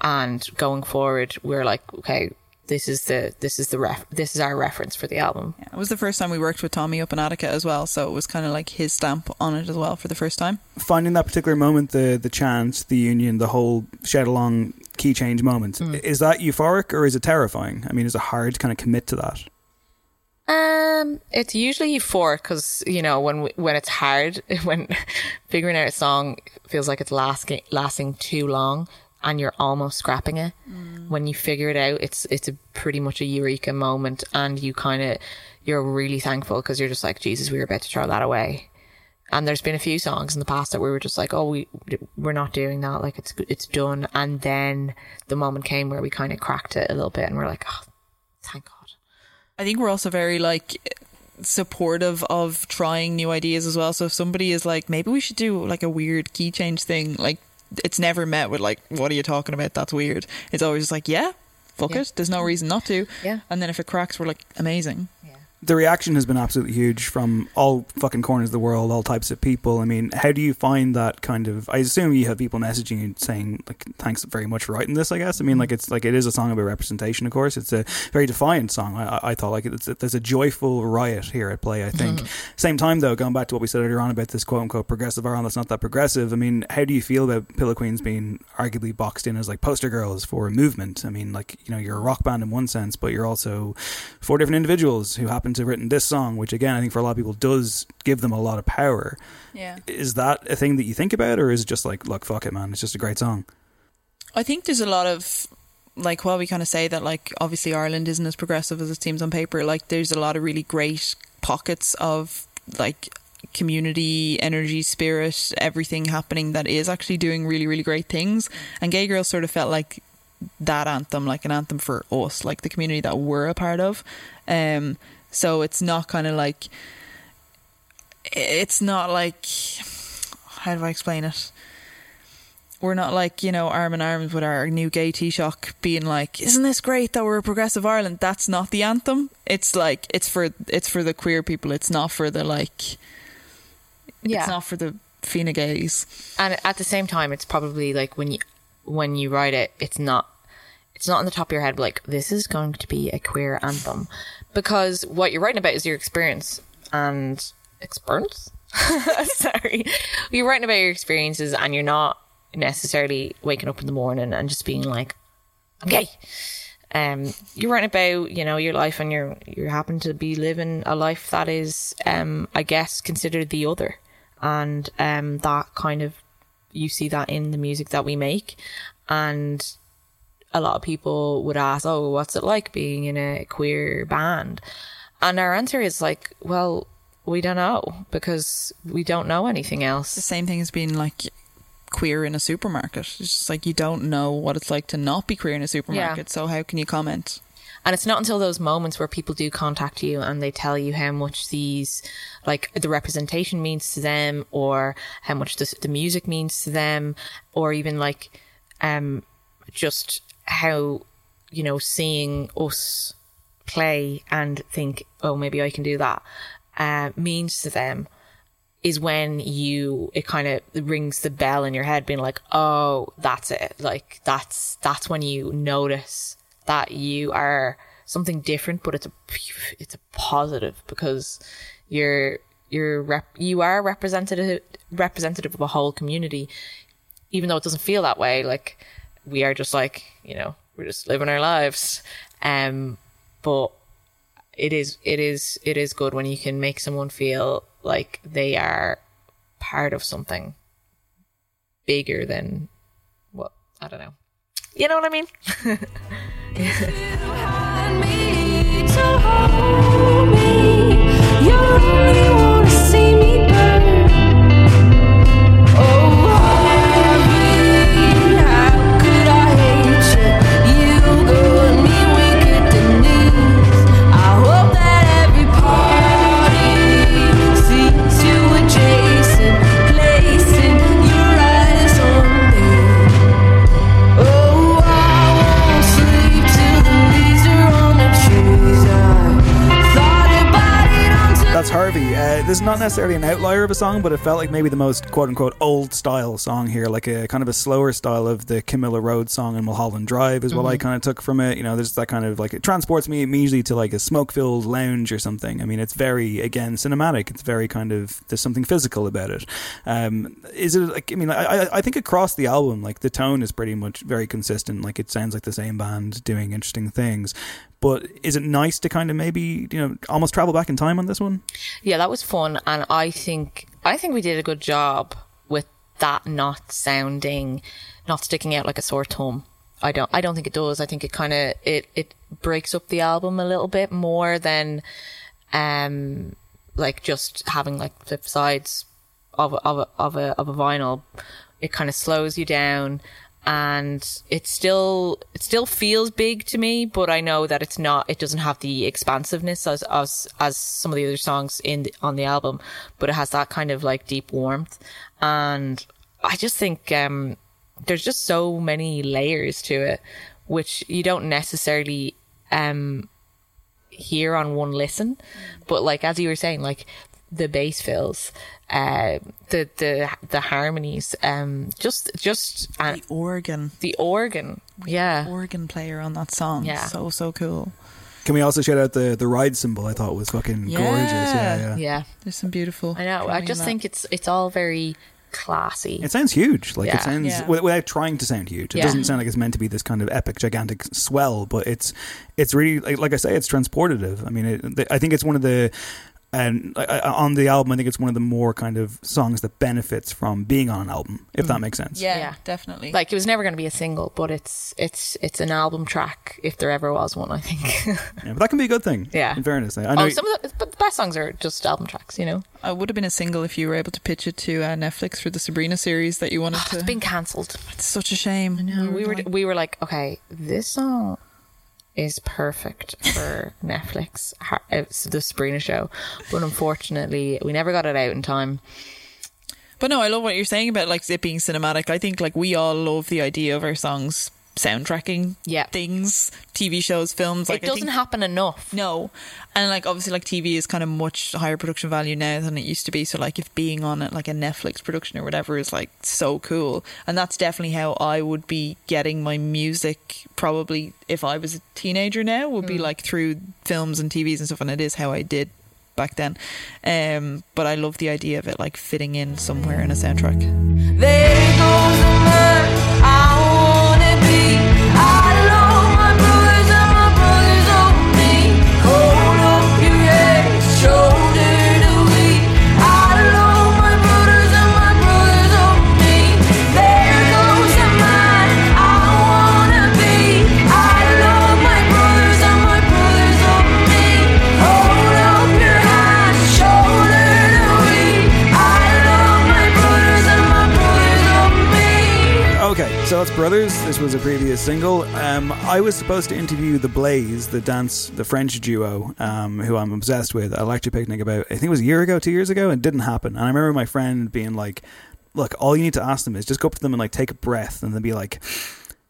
and going forward, we're like, okay, this is our reference for the album. Yeah, it was the first time we worked with Tommy up in Attica as well, so it was kind of like his stamp on it as well for the first time. Finding that particular moment, the chant, the union, the whole shout along key change moment, is that euphoric or is it terrifying? I mean, is it hard to kind of commit to that? It's usually euphoric because, you know, when it's hard, when figuring out a song feels like it's lasting too long and you're almost scrapping it. When you figure it out, it's a pretty much a eureka moment, and you kind of, you're really thankful because you're just like, Jesus, we were about to throw that away. And there's been a few songs in the past that we were just like, oh, we're not doing that. Like it's done. And then the moment came where we kind of cracked it a little bit and we're like, oh, thank God. I think we're also very like supportive of trying new ideas as well. So if somebody is like, maybe we should do like a weird key change thing, like it's never met with like, what are you talking about? That's weird. It's always just like, yeah, fuck it. There's no reason not to. Yeah. And then if it cracks, we're like, amazing. Yeah. The reaction has been absolutely huge from all fucking corners of the world, all types of people. I mean, how do you find that kind of, I assume you have people messaging you saying like, thanks very much for writing this, I guess. I mean, like it's like, it is a song about representation, of course. It's a very defiant song. I thought like there's a joyful riot here at play, I think. Same time though, going back to what we said earlier on about this quote unquote progressive Ireland that's not that progressive. I mean, how do you feel about Pillow Queens being arguably boxed in as like poster girls for a movement? I mean, like, you know, you're a rock band in one sense, but you're also four different individuals who happen to have written this song, which again I think for a lot of people does give them a lot of power. Yeah. Is that a thing that you think about, or is it just like, look, fuck it, man, it's just a great song? I think there's a lot of like, while we kind of say that like obviously Ireland isn't as progressive as it seems on paper, like there's a lot of really great pockets of like community, energy, spirit, everything happening that is actually doing really, really great things. And Gay Girls sort of felt like that anthem, like an anthem for us, like the community that we're a part of. So it's not kind of like, it's not like, how do I explain it? We're not like, you know, arm in arms with our new gay Taoiseach being like, isn't this great that we're a progressive Ireland? That's not the anthem. It's like, it's for the queer people. It's not for the like, it's not for the Fine Gaels. And at the same time, it's probably like when you write it, it's not on the top of your head like, this is going to be a queer anthem, because what you're writing about is your experience and you're writing about your experiences, and you're not necessarily waking up in the morning and just being like, I'm gay. You're writing about, you know, your life, and you happen to be living a life that is I guess considered the other, and that kind of, you see that in the music that we make. And a lot of people would ask, oh, what's it like being in a queer band? And our answer is like, well, we don't know, because we don't know anything else. The same thing as being like queer in a supermarket. It's just like, you don't know what it's like to not be queer in a supermarket. Yeah. So how can you comment? And it's not until those moments where people do contact you and they tell you how much these, like the representation means to them, or how much the music means to them, or even like just how, you know, seeing us play and think, oh, maybe I can do that, means to them. is when it kind of rings the bell in your head, being like, oh, that's it. Like that's when you notice that you are something different, but it's a positive, because you are representative of a whole community, even though it doesn't feel that way. Like, we are just like, you know, we're just living our lives. But it is good when you can make someone feel like they are part of something bigger than what, I don't know. You know what I mean? Harvey. This is not necessarily an outlier of a song, but it felt like maybe the most quote-unquote old-style song here, like a kind of a slower style of the Camilla Road song in Mulholland Drive is what I kind of took from it. You know, there's that kind of, like, it transports me immediately to like a smoke-filled lounge or something. I mean, it's very, again, cinematic. It's very kind of, there's something physical about it. Is it like, I mean, I think across the album, like, the tone is pretty much very consistent. Like, it sounds like the same band doing interesting things. But is it nice to kind of maybe, you know, almost travel back in time on this one? Yeah, that was fun. And I think we did a good job with that not sticking out like a sore thumb. I don't think it does. I think it kind of, it breaks up the album a little bit more than, like, just having like flip sides of a vinyl. It kind of slows you down. And it still feels big to me, but I know that it's not. It doesn't have the expansiveness as some of the other songs on the album, but it has that kind of like deep warmth. And I just think there's just so many layers to it, which you don't necessarily hear on one listen. But like as you were saying, like the bass fills, the harmonies, just the organ, yeah, the organ player on that song, yeah, so cool. Can we also shout out the ride cymbal? I thought was fucking gorgeous. Yeah. There's some beautiful. I know. I just think it's all very classy. It sounds huge. Like, it sounds without trying to sound huge. It doesn't sound like it's meant to be this kind of epic, gigantic swell, but it's really like I say, it's transportative. I mean, I think it's one of the. And on the album, I think it's one of the more kind of songs that benefits from being on an album, if that makes sense. Yeah, definitely. Like, it was never going to be a single, but it's an album track, if there ever was one, I think. Yeah, but that can be a good thing, in fairness. I know but the best songs are just album tracks, you know? It would have been a single if you were able to pitch it to Netflix for the Sabrina series that you wanted to... It's been cancelled. It's such a shame. I know. We were like, okay, this song... is perfect for Netflix, the Sabrina show, but unfortunately we never got it out in time. But no, I love what you're saying about like it being cinematic. I think like we all love the idea of our songs soundtracking things, TV shows, films. Like, it doesn't happen enough. No. And like obviously like TV is kind of much higher production value now than it used to be, so like if being on it like a Netflix production or whatever is like so cool. And that's definitely how I would be getting my music probably if I was a teenager now, would be like through films and TVs and stuff, and it is how I did back then. But I love the idea of it like fitting in somewhere in a soundtrack. There goes the hurt I So that's Brothers. This was a previous single. I was supposed to interview The Blaze, the French duo, who I'm obsessed with. I liked your picnic about, I think it was 2 years ago, and it didn't happen. And I remember my friend being like, look, all you need to ask them is just go up to them and like take a breath and then be like,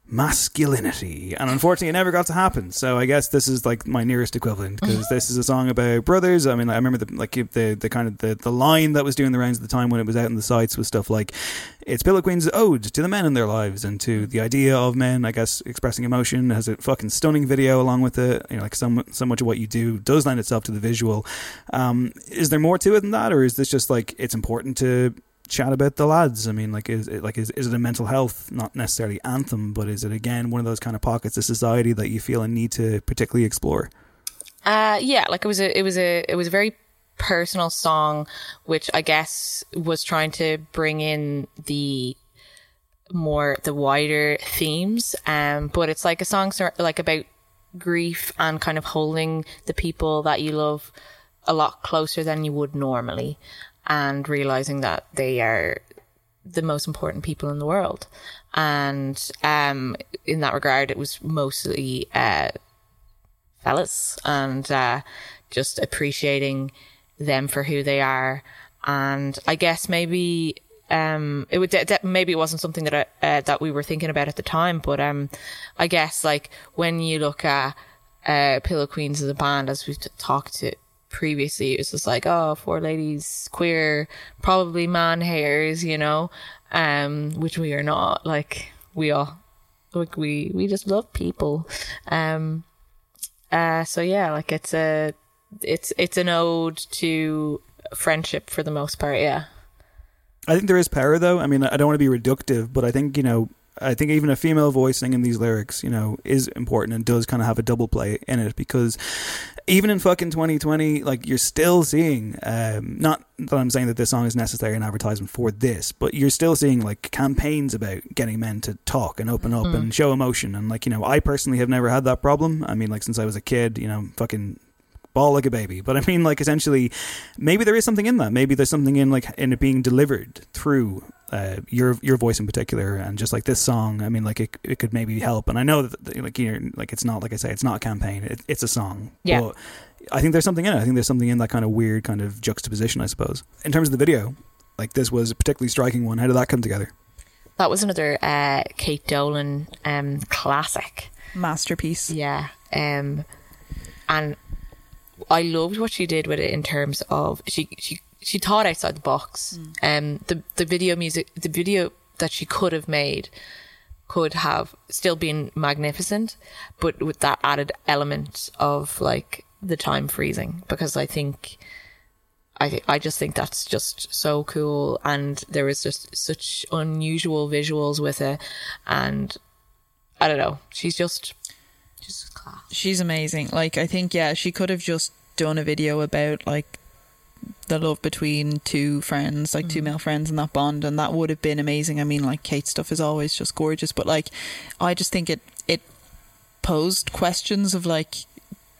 masculinity, and unfortunately it never got to happen. So I guess this is like my nearest equivalent, because this is a song about brothers. I mean, I remember the line that was doing the rounds at the time when it was out in the sites was stuff like, it's Pillow Queen's ode to the men in their lives and to the idea of men, I guess, expressing emotion. It has a fucking stunning video along with it. You know, like so much of what you do does lend itself to the visual. Is there more to it than that, or is this just like it's important to chat about the lads? I mean, like, is it a mental health, not necessarily anthem, but is it again one of those kind of pockets of society that you feel a need to particularly explore? It was a very personal song, which I guess was trying to bring in the wider themes, but it's like a song like about grief and kind of holding the people that you love a lot closer than you would normally, and realizing that they are the most important people in the world. And in that regard, it was mostly fellas, and just appreciating them for who they are. And I guess maybe it wasn't something that that we were thinking about at the time, but I guess like when you look at Pillow Queens as a band, as we've talked to previously, it was just like, oh, four ladies, queer, probably man haters, you know, which we are not. Like, we all, like, we just love people. So yeah, like it's an ode to friendship for the most part. Yeah, I think there is power, though. I mean, I don't want to be reductive, but I think, you know, I think even a female voice singing these lyrics, you know, is important and does kind of have a double play in it, because even in fucking 2020, like, you're still seeing, not that I'm saying that this song is necessarily an advertisement for this, but you're still seeing like campaigns about getting men to talk and open up and show emotion. And like, you know, I personally have never had that problem. I mean, like, since I was a kid, you know, fucking ball like a baby. But I mean, like, essentially, maybe there is something in that. Maybe there's something in like in it being delivered through your voice in particular, and just like this song, I mean, like it could maybe help. And I know that, like, you know, like it's not, like I say, it's not a campaign, it's a song. Yeah. But I think there's something in it. I think there's something in that kind of weird kind of juxtaposition, I suppose. In terms of the video, like, this was a particularly striking one. How did that come together? That was another Kate Dolan classic. Masterpiece. Yeah. And I loved what she did with it in terms of she thought outside the box. The video music, the video that she could have made could have still been magnificent, but with that added element of like the time freezing, because I just think that's just so cool, and there is just such unusual visuals with it, and I don't know, she's class. She's amazing. Like, I think, yeah, she could have just done a video about like the love between two friends, like two male friends, and that bond, and that would have been amazing. I mean, like, Kate's stuff is always just gorgeous, but like, I just think it posed questions of like,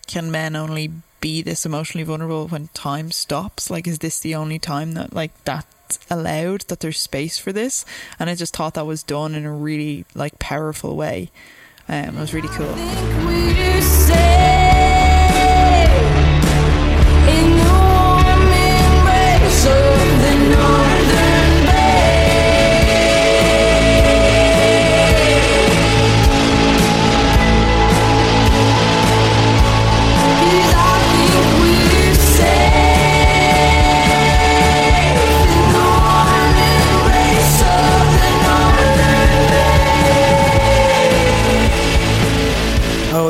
can men only be this emotionally vulnerable when time stops? Like, is this the only time that like that's allowed, that there's space for this? And I just thought that was done in a really like powerful way. It was really cool.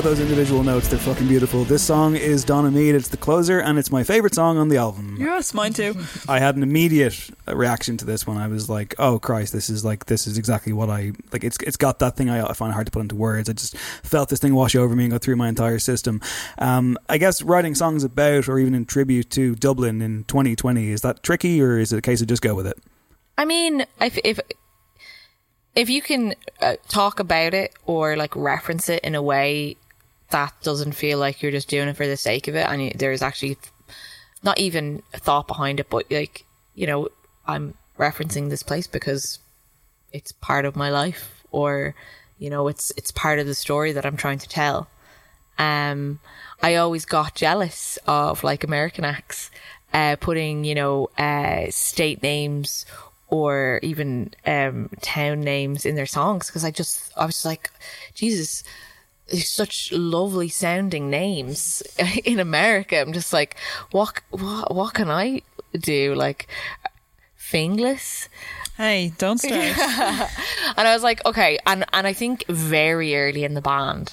Those individual notes, they're fucking beautiful. This song is Donna Mead. It's the closer, and it's my favorite song on the album. Yes, mine too. I had an immediate reaction to this one. I was like, oh Christ, this is exactly what I like. It's got that thing I find hard to put into words. I just felt this thing wash over me and go through my entire system. I guess writing songs about, or even in tribute to, Dublin in 2020, is that tricky, or is it a case of just go with it? I mean, if you can talk about it or like reference it in a way that doesn't feel like you're just doing it for the sake of it, and there's actually not even a thought behind it, but like, you know, I'm referencing this place because it's part of my life, or, you know, it's part of the story that I'm trying to tell. I always got jealous of like American acts putting, you know, state names or even town names in their songs, because I was like, Jesus, there's such lovely sounding names in America. I'm just like, what can I do? Like Fingless. Hey, don't start. And I was like, okay. And I think very early in the band,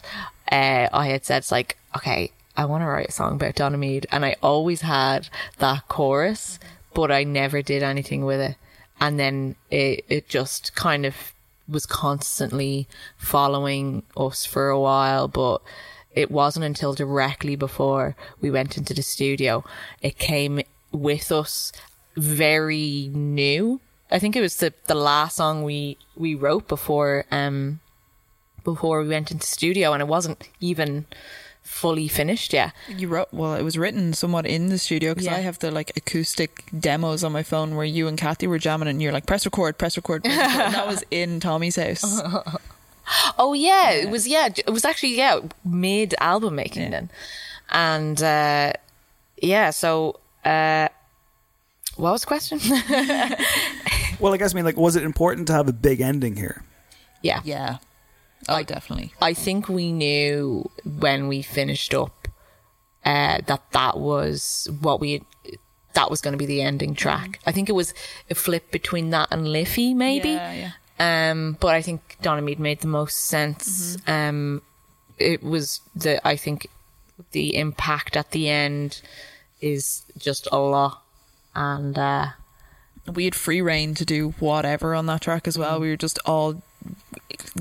I had said, like, okay, I want to write a song about Donna Mead. And I always had that chorus, but I never did anything with it. And then it just kind of was constantly following us for a while, but it wasn't until directly before we went into the studio. It came with us very new. I think it was the last song we wrote before we went into studio, and it wasn't even fully finished yet. It was written somewhat in the studio, because I have the like acoustic demos on my phone where you and Kathy were jamming and you're like, press record. And that was in Tommy's house. Oh yeah, yeah, it was actually mid album making then. And so what was the question? Well, I guess, I mean, like, was it important to have a big ending here? Yeah. Oh, definitely. I think we knew when we finished up that was what that was going to be the ending track. I think it was a flip between that and Liffey, maybe. Yeah. But I think Donna Mead made the most sense. Mm-hmm. It was the impact at the end is just a lot, and we had free rein to do whatever on that track as well. Mm-hmm. We were just all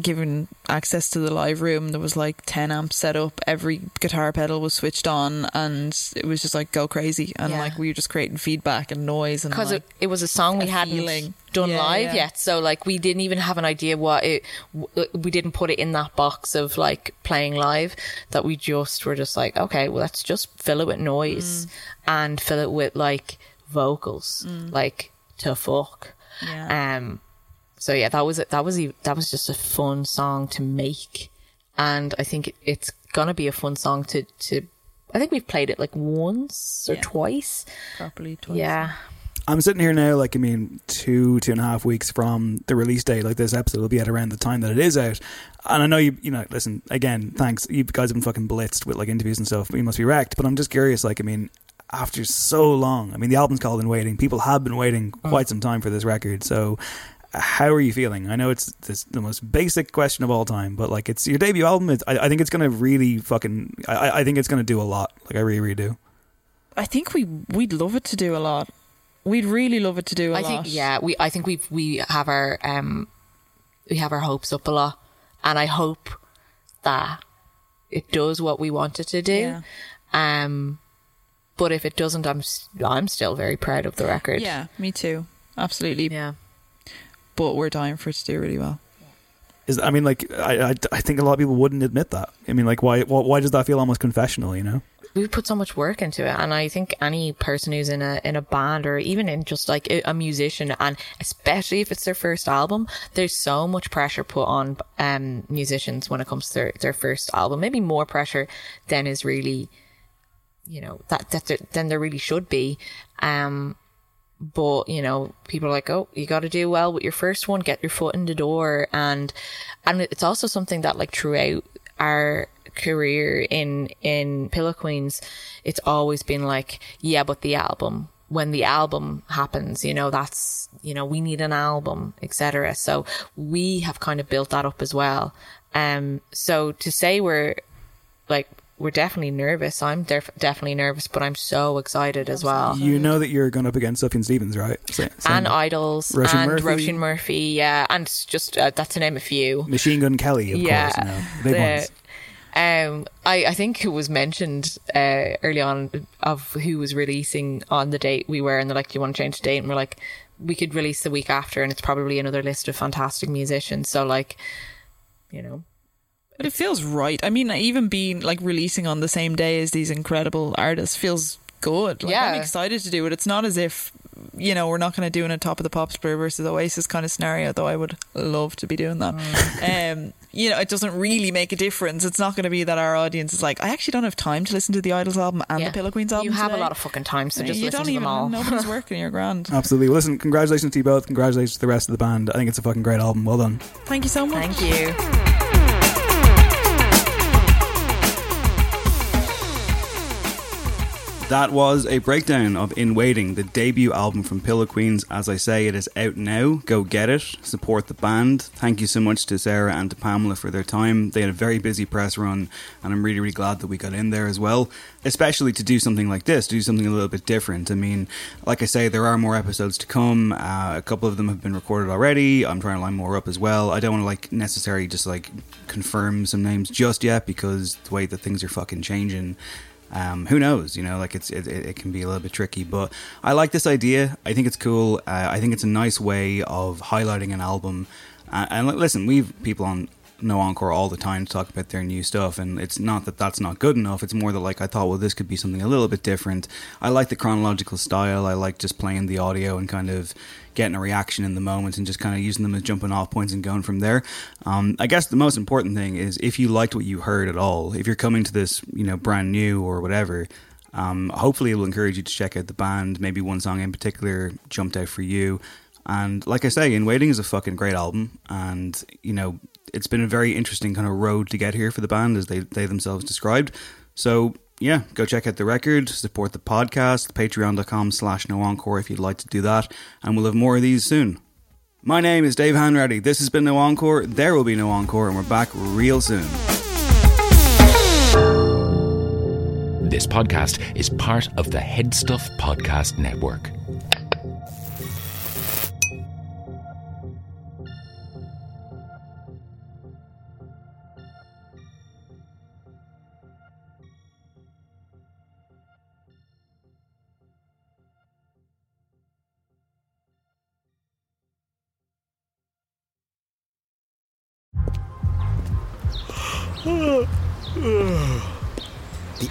given access to the live room. There was like 10 amps set up, every guitar pedal was switched on, and it was just like go crazy. And like we were just creating feedback and noise, and because like, it was a song we hadn't done live yet, so like we didn't even have an idea we didn't put it in that box of like playing live, that we just were just like, okay, well, let's just fill it with noise and fill it with like vocals, like to fuck. So yeah, that was just a fun song to make, and I think it's gonna be a fun song to. I think we've played it like once or twice. Properly twice. Yeah. I'm sitting here now, like, I mean, two and a half weeks from the release date. Like, this episode will be at around the time that it is out. And I know you know, listen, again, thanks. You guys have been fucking blitzed with like interviews and stuff. But you must be wrecked. But I'm just curious, like, I mean, after so long, I mean, the album's called In Waiting. People have been waiting quite some time for this record, so. How are you feeling? I know it's the most basic question of all time, but like, it's your debut album. I think it's going to really fucking... I think it's going to do a lot. Like, I really, really do. I think we'd love it to do a lot. We'd really love it to do a lot. Yeah, I think we have our hopes up a lot, and I hope that it does what we want it to do. Yeah. But if it doesn't, I'm still very proud of the record. Yeah, me too. Absolutely. Yeah. But we're dying for it to do really well. I mean, like, I think a lot of people wouldn't admit that. I mean, like, why does that feel almost confessional, you know? We put so much work into it, and I think any person who's in a band, or even in just like a musician, and especially if it's their first album, there's so much pressure put on musicians when it comes to their first album. Maybe more pressure than is really, you know, than there really should be. But, you know, people are like, oh, you got to do well with your first one, get your foot in the door. And it's also something that, like, throughout our career in Pillow Queens, it's always been like, yeah, but the album, when the album happens, you know, that's, you know, we need an album, etc. So we have kind of built that up as well. So to say we're definitely nervous. I'm definitely nervous, but I'm so excited as well. You know that you're going up against Sophie and Stevens, right? And Idols. Róisín Murphy, yeah. And just, that's to name a few. Machine Gun Kelly, of course. You know, the big ones. I think it was mentioned early on of who was releasing on the date we were, and they're like, do you want to change the date? And we're like, we could release the week after, and it's probably another list of fantastic musicians. So, like, you know. But it feels right. I mean, even being like releasing on the same day as these incredible artists feels good. Like, yeah. I'm excited to do it. It's not as if, you know, we're not going to do in a Top of the Pops Blur versus Oasis kind of scenario, though I would love to be doing that. You know, it doesn't really make a difference. It's not going to be that our audience is like, I actually don't have time to listen to the Idols album and the Pillow Queens album. You have a lot of fucking time, so just listen to them all. Nobody's working, you're grand. Absolutely. Well, listen, congratulations to you both. Congratulations to the rest of the band. I think it's a fucking great album. Well done. Thank you so much. Thank you. That was a breakdown of In Waiting, the debut album from Pillow Queens. As I say, it is out now. Go get it. Support the band. Thank you so much to Sarah and to Pamela for their time. They had a very busy press run, and I'm really, really glad that we got in there as well, especially to do something like this, to do something a little bit different. I mean, like I say, there are more episodes to come. A couple of them have been recorded already. I'm trying to line more up as well. I don't want to necessarily just confirm some names just yet, because the way that things are fucking changing, who knows, you know, it can be a little bit tricky, but I like this idea. I think it's cool. I think it's a nice way of highlighting an album. And listen, we've people on No Encore all the time to talk about their new stuff, and it's not that that's not good enough. It's more that I thought, well, this could be something a little bit different. I like the chronological style. I like just playing the audio and kind of getting a reaction in the moment and just kind of using them as jumping off points and going from there. I guess the most important thing is, if you liked what you heard at all, if you're coming to this, you know, brand new or whatever, hopefully it will encourage you to check out the band. Maybe one song in particular jumped out for you. And like I say, In Waiting is a fucking great album, and, you know, it's been a very interesting kind of road to get here for the band, as they themselves described. So yeah, go check out the record, support the podcast, patreon.com/noencore if you'd like to do that, and we'll have more of these soon. My name is Dave Hanratty. This has been No Encore. There will be no encore, and we're back real soon. This podcast is part of the Headstuff Podcast Network. The